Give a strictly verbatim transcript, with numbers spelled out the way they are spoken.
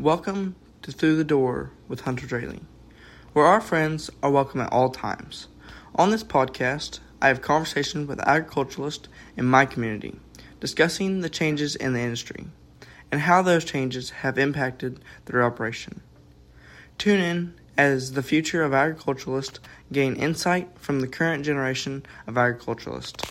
Welcome to Through the Door with Hunter Drehle, where our friends are welcome at all times. On this podcast, I have conversations with agriculturalists in my community, discussing the changes in the industry and how those changes have impacted their operation. Tune in as the future of agriculturalists gain insight from the current generation of agriculturalists.